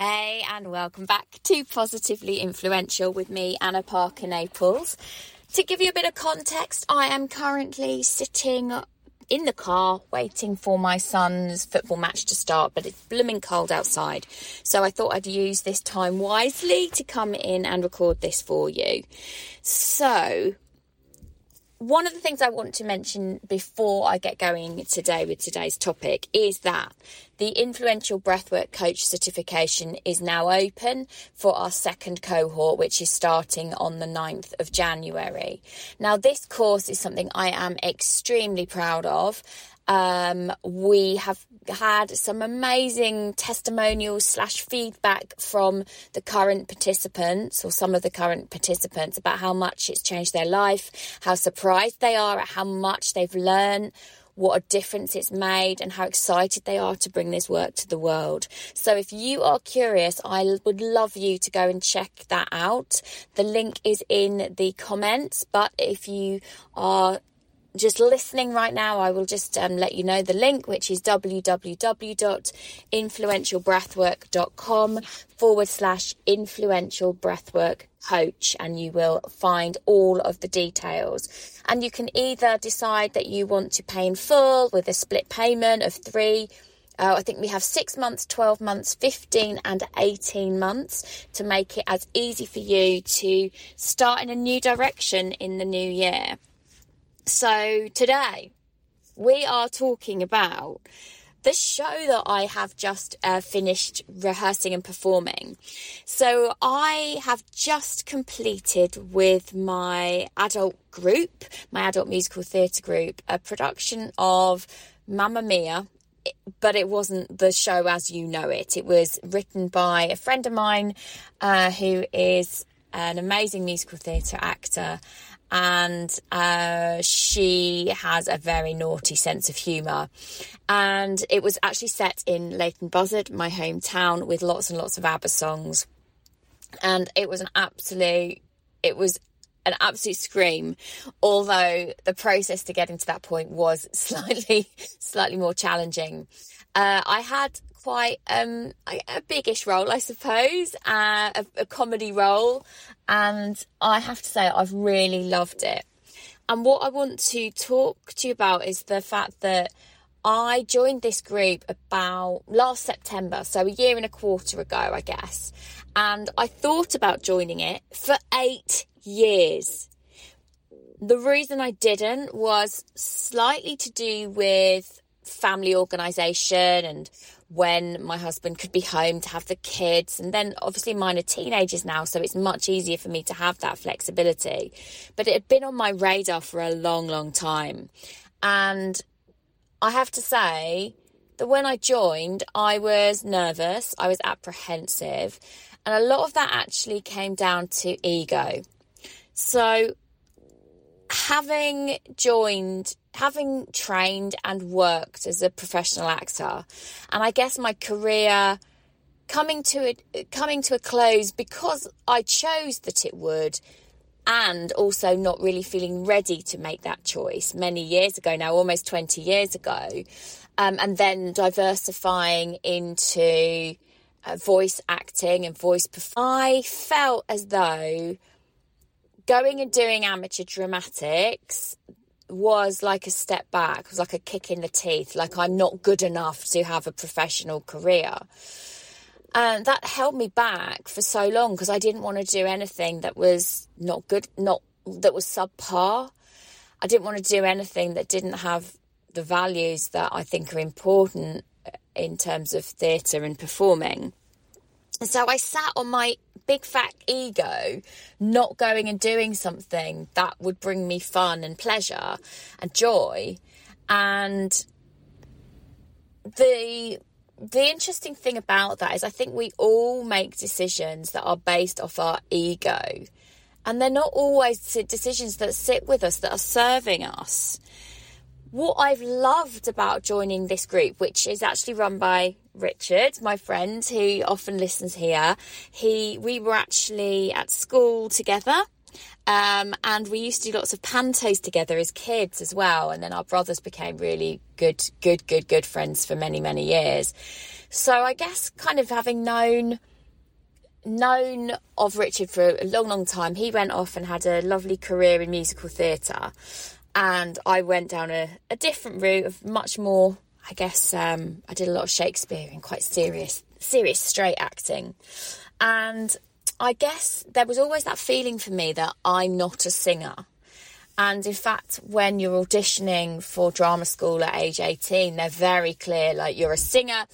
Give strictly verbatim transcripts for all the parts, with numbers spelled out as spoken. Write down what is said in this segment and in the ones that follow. Hey, and welcome back to Positively Influential with me, Anna Parker Naples. To give you a bit of context, I am currently sitting in the car waiting for my son's football match to start, but it's blooming cold outside. So I thought I'd use this time wisely to come in and record this for you. So one of the things I want to mention before I get going today with today's topic is that the Influential Breathwork Coach Certification is now open for our second cohort, which is starting on the ninth of January. Now, this course is something I am extremely proud of. Um, we have had some amazing testimonials slash feedback from the current participants or some of the current participants about how much it's changed their life, how surprised they are at how much they've learned, what a difference it's made, and how excited they are to bring this work to the world. So if you are curious, I would love you to go and check that out. The link is in the comments, but if you are just listening right now, I will just um, let you know the link, which is www.influentialbreathwork.com forward slash influential breathwork coach, and you will find all of the details. And you can either decide that you want to pay in full with a split payment of three. Uh, I think we have six months, twelve months, fifteen and eighteen months to make it as easy for you to start in a new direction in the new year. So today we are talking about the show that I have just uh, finished rehearsing and performing. So I have just completed with my adult group, my adult musical theatre group, a production of Mamma Mia, but it wasn't the show as you know it. It was written by a friend of mine uh, who is an amazing musical theatre actor. And uh, she has a very naughty sense of humour. And it was actually set in Leighton Buzzard, my hometown, with lots and lots of ABBA songs. And it was an absolute, it was an absolute scream. Although the process to getting to that point was slightly, slightly more challenging. Uh, I had quite um, a biggish role, I suppose, uh, a, a comedy role. And I have to say, I've really loved it. And what I want to talk to you about is the fact that I joined this group about last September, so a year and a quarter ago, I guess. And I thought about joining it for eight years. The reason I didn't was slightly to do with family organisation and when my husband could be home to have the kids. And then obviously mine are teenagers now, so it's much easier for me to have that flexibility. But it had been on my radar for a long, long time. And I have to say that when I joined, I was nervous, I was apprehensive. And a lot of that actually came down to ego. So having joined having trained and worked as a professional actor, and I guess my career coming to a, coming to a close because I chose that it would, and also not really feeling ready to make that choice many years ago now, almost twenty years ago, um, and then diversifying into uh, voice acting and voice performance. I felt as though going and doing amateur dramatics was like a step back. It was like a kick in the teeth, like I'm not good enough to have a professional career. And that held me back for so long because I didn't want to do anything that was not good, not that was subpar. I didn't want to do anything that didn't have the values that I think are important in terms of theatre and performing. And so I sat on my big fat ego, not going and doing something that would bring me fun and pleasure and joy. And the the interesting thing about that is I think we all make decisions that are based off our ego. And they're not always decisions that sit with us, that are serving us. What I've loved about joining this group, which is actually run by Richard, my friend, who often listens here, he we were actually at school together Um, and we used to do lots of pantos together as kids as well. And then our brothers became really good, good, good, good friends for many, many years. So I guess kind of having known known of Richard for a long, long time, he went off and had a lovely career in musical theatre. And I went down a, a different route of much more, I guess, um, I did a lot of Shakespeare and quite serious, serious straight acting. And I guess there was always that feeling for me that I'm not a singer. And in fact, when you're auditioning for drama school at age eighteen, they're very clear, like, you're a singer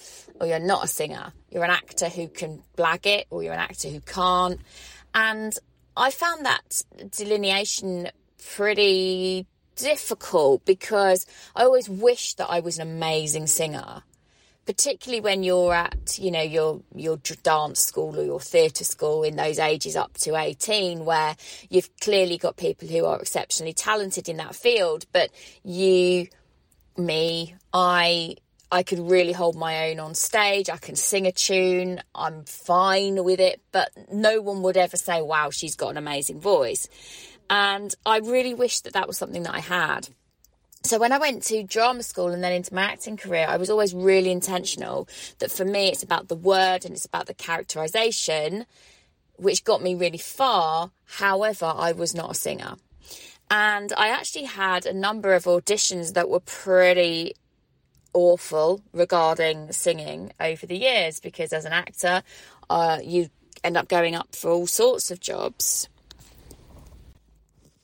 or you're not a singer. You're an actor who can blag it or you're an actor who can't. And I found that delineation pretty difficult because I always wished that I was an amazing singer. Particularly when you're at, you know, your your dance school or your theatre school in those ages up to eighteen, where you've clearly got people who are exceptionally talented in that field. But you, me, I, I could really hold my own on stage. I can sing a tune. I'm fine with it. But no one would ever say, wow, she's got an amazing voice. And I really wish that that was something that I had. So when I went to drama school and then into my acting career, I was always really intentional that for me, it's about the word and it's about the characterisation, which got me really far. However, I was not a singer. And I actually had a number of auditions that were pretty awful regarding singing over the years, because as an actor, uh, you end up going up for all sorts of jobs.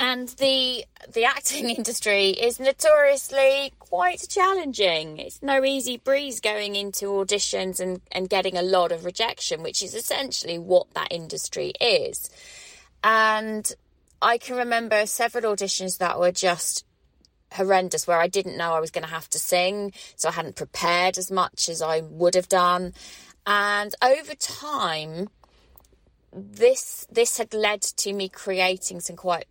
And the the acting industry is notoriously quite challenging. It's no easy breeze going into auditions and, and getting a lot of rejection, which is essentially what that industry is. And I can remember several auditions that were just horrendous, where I didn't know I was going to have to sing, so I hadn't prepared as much as I would have done. And over time, this this had led to me creating some quite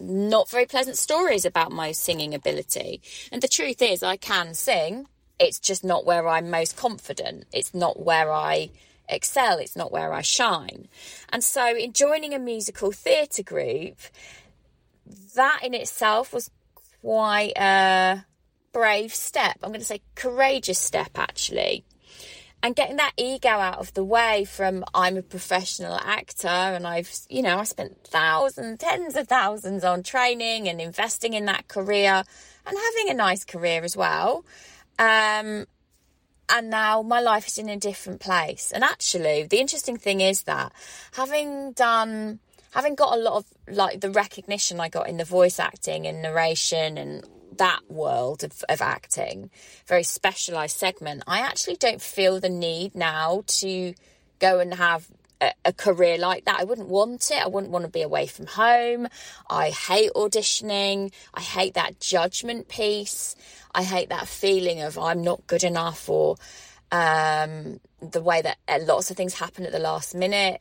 not very pleasant stories about my singing ability. And the truth is, I can sing. It's just not where I'm most confident. It's not where I excel. It's not where I shine. And so in joining a musical theatre group, that in itself was quite a brave step. I'm going to say courageous step, actually. And getting that ego out of the way from I'm a professional actor and I've, you know, I spent thousands, tens of thousands on training and investing in that career and having a nice career as well. Um, and now my life is in a different place. And actually, the interesting thing is that having done, having got a lot of like the recognition I got in the voice acting and narration and that world of, of acting, very specialised segment, I actually don't feel the need now to go and have a, a career like that. I wouldn't want it. I wouldn't want to be away from home. I hate auditioning. I hate that judgment piece. I hate that feeling of I'm not good enough, or um, the way that lots of things happen at the last minute.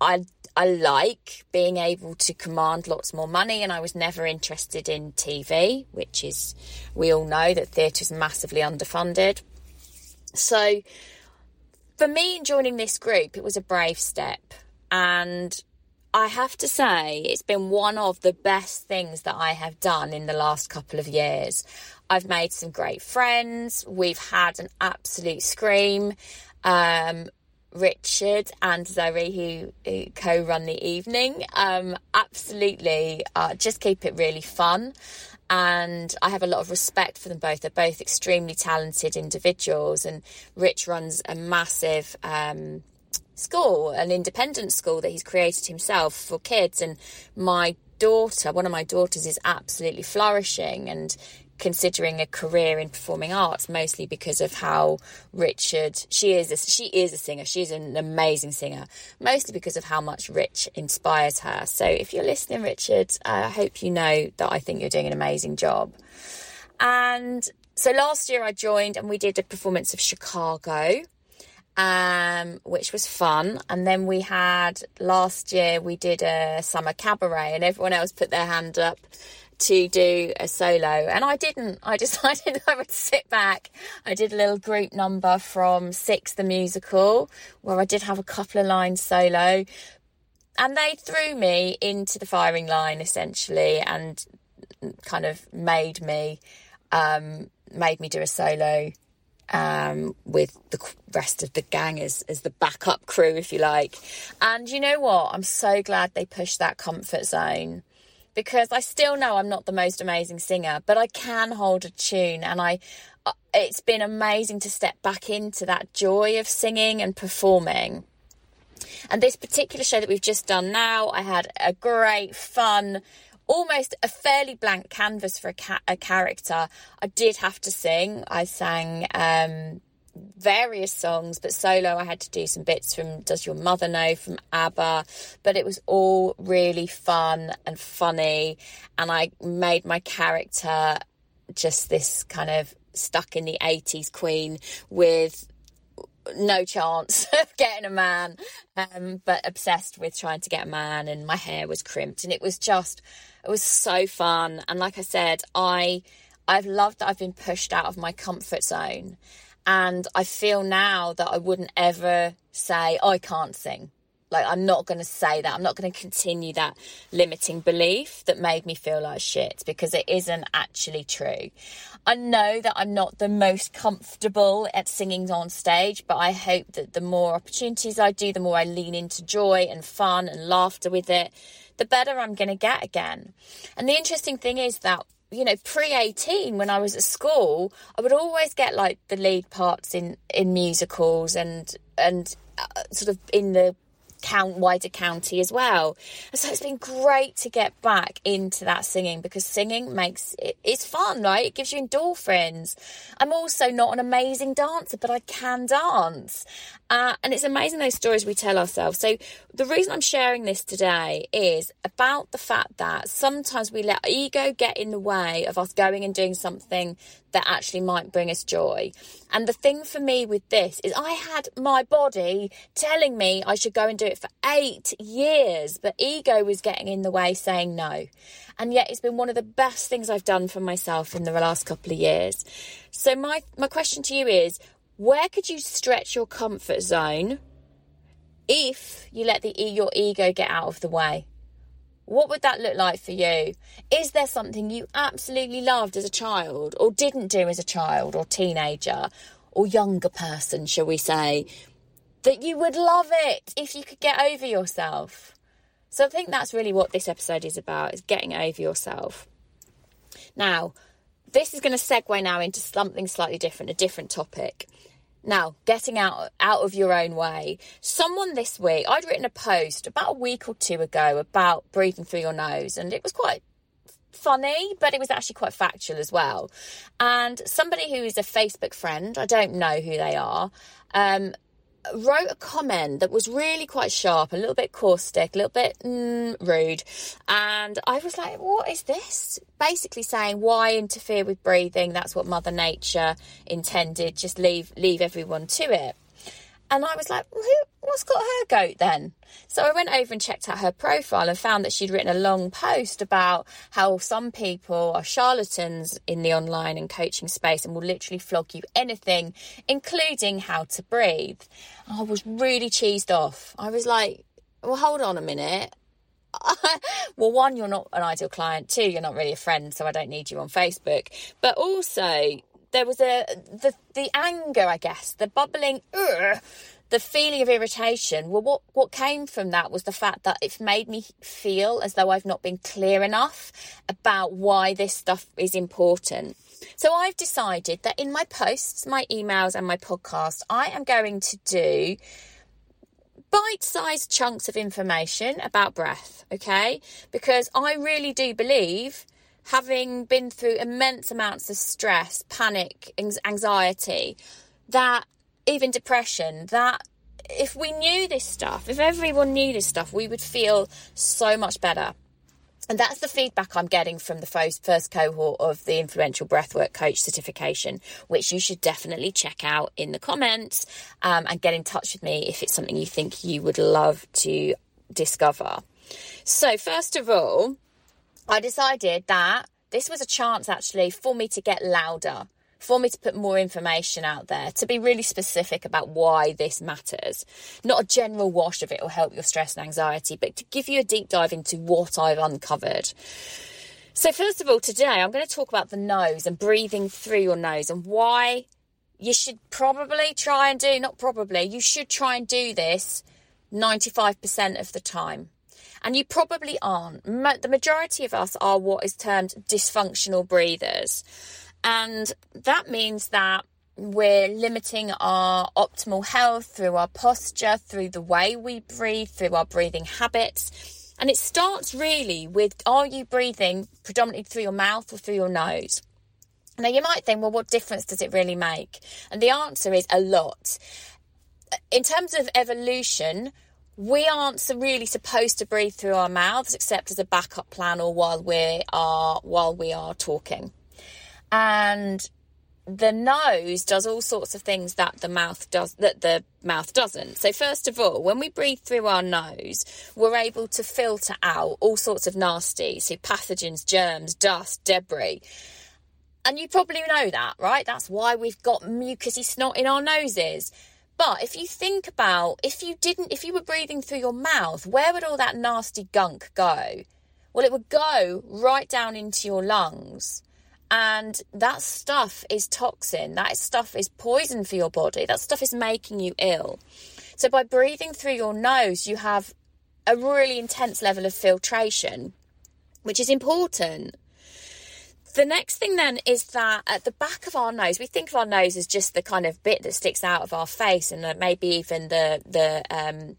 I I like being able to command lots more money, and I was never interested in T V, which is, we all know that theatre is massively underfunded. So for me in joining this group, it was a brave step. And I have to say, it's been one of the best things that I have done in the last couple of years. I've made some great friends. We've had an absolute scream. Um, Richard and Zari, who, who co-run the evening, um, absolutely uh, just keep it really fun. And I have a lot of respect for them both. They're both extremely talented individuals. And Rich runs a massive um, school, an independent school that he's created himself for kids. And my daughter, one of my daughters, is absolutely flourishing and considering a career in performing arts, mostly because of how Richard, she is a, she is a singer, she's an amazing singer, mostly because of how much Rich inspires her. So if you're listening, Richard, I hope you know that I think you're doing an amazing job. And so last year I joined and we did a performance of Chicago, um, which was fun. And then we had, last year we did a summer cabaret and everyone else put their hand up to do a solo, and I didn't. I decided I would sit back. I did a little group number from Six the Musical, where I did have a couple of lines solo, And they threw me into the firing line, essentially, and kind of made me um, made me do a solo um, with the rest of the gang as, as the backup crew, if you like. And you know what? I'm so glad they pushed that comfort zone, because I still know I'm not the most amazing singer, but I can hold a tune. And I, it's been amazing to step back into that joy of singing and performing. And this particular show that we've just done now, I had a great fun, almost a fairly blank canvas for a, ca- a character. I did have to sing. I sang um, various songs, but solo I had to do some bits from Does Your Mother Know, from ABBA. But it was all really fun and funny. And I made my character just this kind of stuck in the eighties queen with no chance of getting a man, um, but obsessed with trying to get a man, and my hair was crimped, and it was just, it was so fun. And like I said, I, I've loved that I've been pushed out of my comfort zone, and I feel now that I wouldn't ever say, oh, I can't sing. Like, I'm not going to say that. I'm not going to continue that limiting belief that made me feel like shit, because it isn't actually true. I know that I'm not the most comfortable at singing on stage, but I hope that the more opportunities I do, the more I lean into joy and fun and laughter with it, the better I'm going to get again. And the interesting thing is that, you know, pre eighteen, when I was at school, I would always get like the lead parts in, in musicals and, and uh, sort of in the count wider county as well. And so it's been great to get back into that singing, because singing makes it, it's fun, right? It gives you endorphins. I'm also not an amazing dancer, but I can dance, uh, and it's amazing those stories we tell ourselves. So the reason I'm sharing this today is about the fact that sometimes we let ego get in the way of us going and doing something that actually might bring us joy. And the thing for me with this is I had my body telling me I should go and do it for eight years, but ego was getting in the way saying no. And yet it's been one of the best things I've done for myself in the last couple of years. So my, my question to you is, where could you stretch your comfort zone if you let the your ego get out of the way? What would that look like for you? Is there something you absolutely loved as a child, or didn't do as a child or teenager or younger person, shall we say, that you would love it if you could get over yourself? So I think that's really what this episode is about, is getting over yourself. Now, this is going to segue now into something slightly different, a different topic. Now, getting out out of your own way. Someone this week, I'd written a post about a week or two ago about breathing through your nose, and it was quite funny, but it was actually quite factual as well. And somebody who is a Facebook friend, I don't know who they are, um, wrote a comment that was really quite sharp, a little bit caustic, a little bit mm, rude. And I was like, what is this? Basically saying, why interfere with breathing? That's what Mother Nature intended. Just leave leave everyone to it. And I was like, well, who, what's got her goat then? So I went over and checked out her profile and found that she'd written a long post about how some people are charlatans in the online and coaching space and will literally flog you anything, including how to breathe. I was really cheesed off. I was like, well, hold on a minute. Well, one, you're not an ideal client. Two, you're not really a friend, so I don't need you on Facebook. But also, there was a the the anger, I guess, the bubbling, ugh, the feeling of irritation. Well, what, what came from that was the fact that it's made me feel as though I've not been clear enough about why this stuff is important. So I've decided that in my posts, my emails and my podcast, I am going to do bite-sized chunks of information about breath, okay? Because I really do believe, having been through immense amounts of stress, panic, anxiety, that even depression, that if we knew this stuff, if everyone knew this stuff, we would feel so much better. And that's the feedback I'm getting from the first, first cohort of the Influential Breathwork Coach Certification, which you should definitely check out in the comments, um, and get in touch with me if it's something you think you would love to discover. So first of all, I decided that this was a chance actually for me to get louder. for me to put more information out there, to be really specific about why this matters. Not a general wash of it will help your stress and anxiety, but to give you a deep dive into what I've uncovered. So first of all, today I'm going to talk about the nose and breathing through your nose, and why you should probably try and do, not probably, you should try and do this ninety-five percent of the time. And you probably aren't. The majority of us are what is termed dysfunctional breathers. And that means that we're limiting our optimal health through our posture, through the way we breathe, through our breathing habits. And it starts really with, are you breathing predominantly through your mouth or through your nose? Now, you might think, well, what difference does it really make? And the answer is a lot. In terms of evolution, we aren't really supposed to breathe through our mouths except as a backup plan or while we are while we are talking. And the nose does all sorts of things that the mouth does that the mouth doesn't. So first of all, when we breathe through our nose, we're able to filter out all sorts of nasty, so pathogens, germs, dust, debris. And you probably know that, right? That's why we've got mucousy snot in our noses. But if you think about, if you didn't, if you were breathing through your mouth, where would all that nasty gunk go? Well, it would go right down into your lungs. And that stuff is toxin. That stuff is poison for your body. That stuff is making you ill. So by breathing through your nose, you have a really intense level of filtration, which is important. The next thing then is that at the back of our nose, we think of our nose as just the kind of bit that sticks out of our face and maybe even the the um,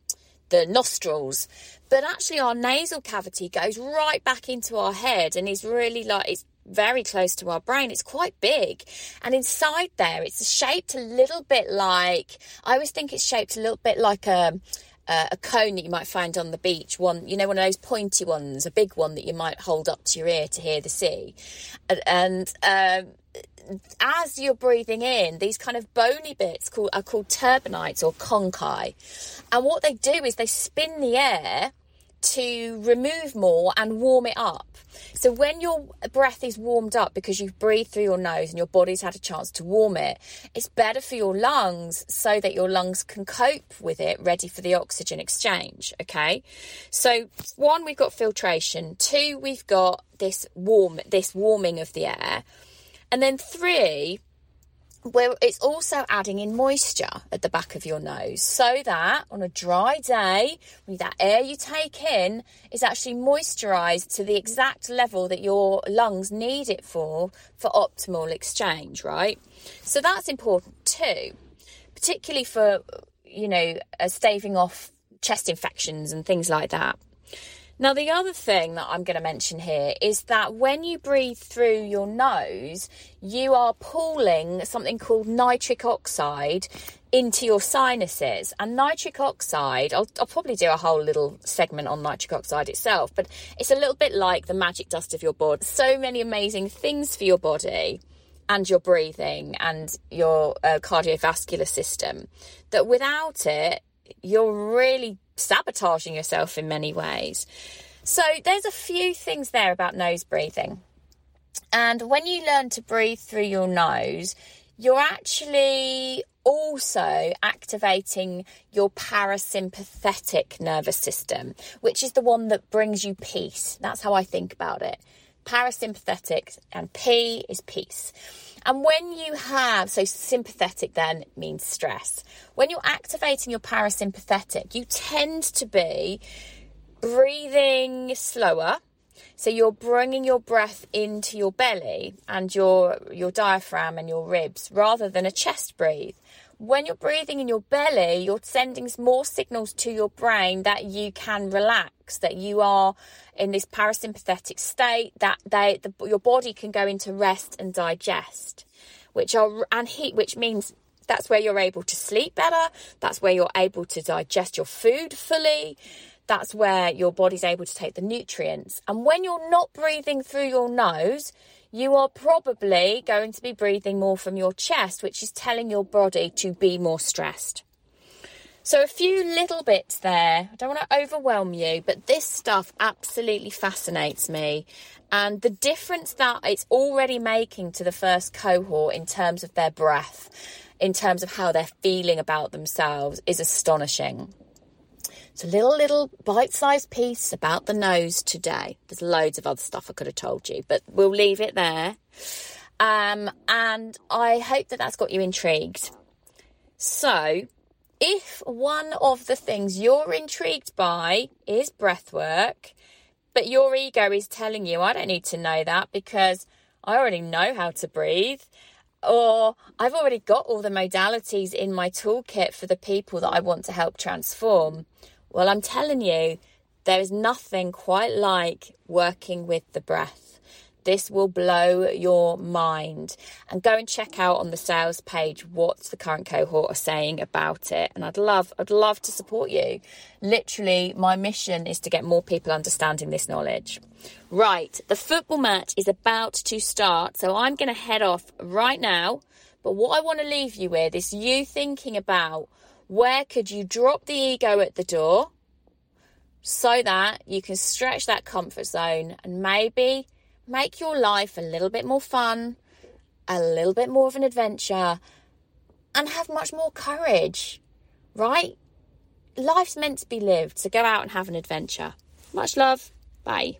the nostrils. But actually our nasal cavity goes right back into our head and is really like, it's very close to our brain. It's quite big. And inside there, it's shaped a little bit like, I always think it's shaped a little bit like a... Uh, a cone that you might find on the beach, one, you know, one of those pointy ones, a big one that you might hold up to your ear to hear the sea. And, and um, as you're breathing in, these kind of bony bits called, are called turbinates or conchi. And what they do is they spin the air to remove more and warm it up. So when your breath is warmed up because you've breathed through your nose and your body's had a chance to warm it, it's better for your lungs so that your lungs can cope with it, ready for the oxygen exchange, okay? So one, we've got filtration. Two, we've got this warm, this warming of the air. And then three, well, it's also adding in moisture at the back of your nose so that on a dry day, that air you take in is actually moisturised to the exact level that your lungs need it for, for optimal exchange, right? So that's important too, particularly for, you know, uh, staving off chest infections and things like that. Now, the other thing that I'm going to mention here is that when you breathe through your nose, you are pulling something called nitric oxide into your sinuses. And nitric oxide, I'll, I'll probably do a whole little segment on nitric oxide itself, but it's a little bit like the magic dust of your body. So many amazing things for your body and your breathing and your uh, cardiovascular system, that without it, you're really sabotaging yourself in many ways. So there's a few things there about nose breathing. And when you learn to breathe through your nose, you're actually also activating your parasympathetic nervous system, which is the one that brings you peace. That's how I think about it. Parasympathetic, and P is peace. And when you have, so sympathetic then means stress. When you're activating your parasympathetic, you tend to be breathing slower. So you're bringing your breath into your belly and your, your diaphragm and your ribs rather than a chest breathe. When you're breathing in your belly, you're sending more signals to your brain that you can relax, that you are in this parasympathetic state, that they, the, your body can go into rest and digest, which are and heat, which means that's where you're able to sleep better. That's where you're able to digest your food fully. That's where your body's able to take the nutrients. And when you're not breathing through your nose, you are probably going to be breathing more from your chest, which is telling your body to be more stressed. So a few little bits there. I don't want to overwhelm you, but this stuff absolutely fascinates me. And the difference that it's already making to the first cohort in terms of their breath, in terms of how they're feeling about themselves, is astonishing. So little, little bite-sized piece about the nose today. There's loads of other stuff I could have told you, but we'll leave it there. Um, and I hope that that's got you intrigued. So if one of the things you're intrigued by is breathwork, but your ego is telling you, I don't need to know that because I already know how to breathe, or I've already got all the modalities in my toolkit for the people that I want to help transform. Well, I'm telling you, there is nothing quite like working with the breath. This will blow your mind. And go and check out on the sales page what the current cohort are saying about it. And I'd love, I'd love to support you. Literally, my mission is to get more people understanding this knowledge. Right, the football match is about to start, so I'm going to head off right now. But what I want to leave you with is you thinking about where could you drop the ego at the door so that you can stretch that comfort zone and maybe make your life a little bit more fun, a little bit more of an adventure, and have much more courage, right? Life's meant to be lived, so go out and have an adventure. Much love. Bye.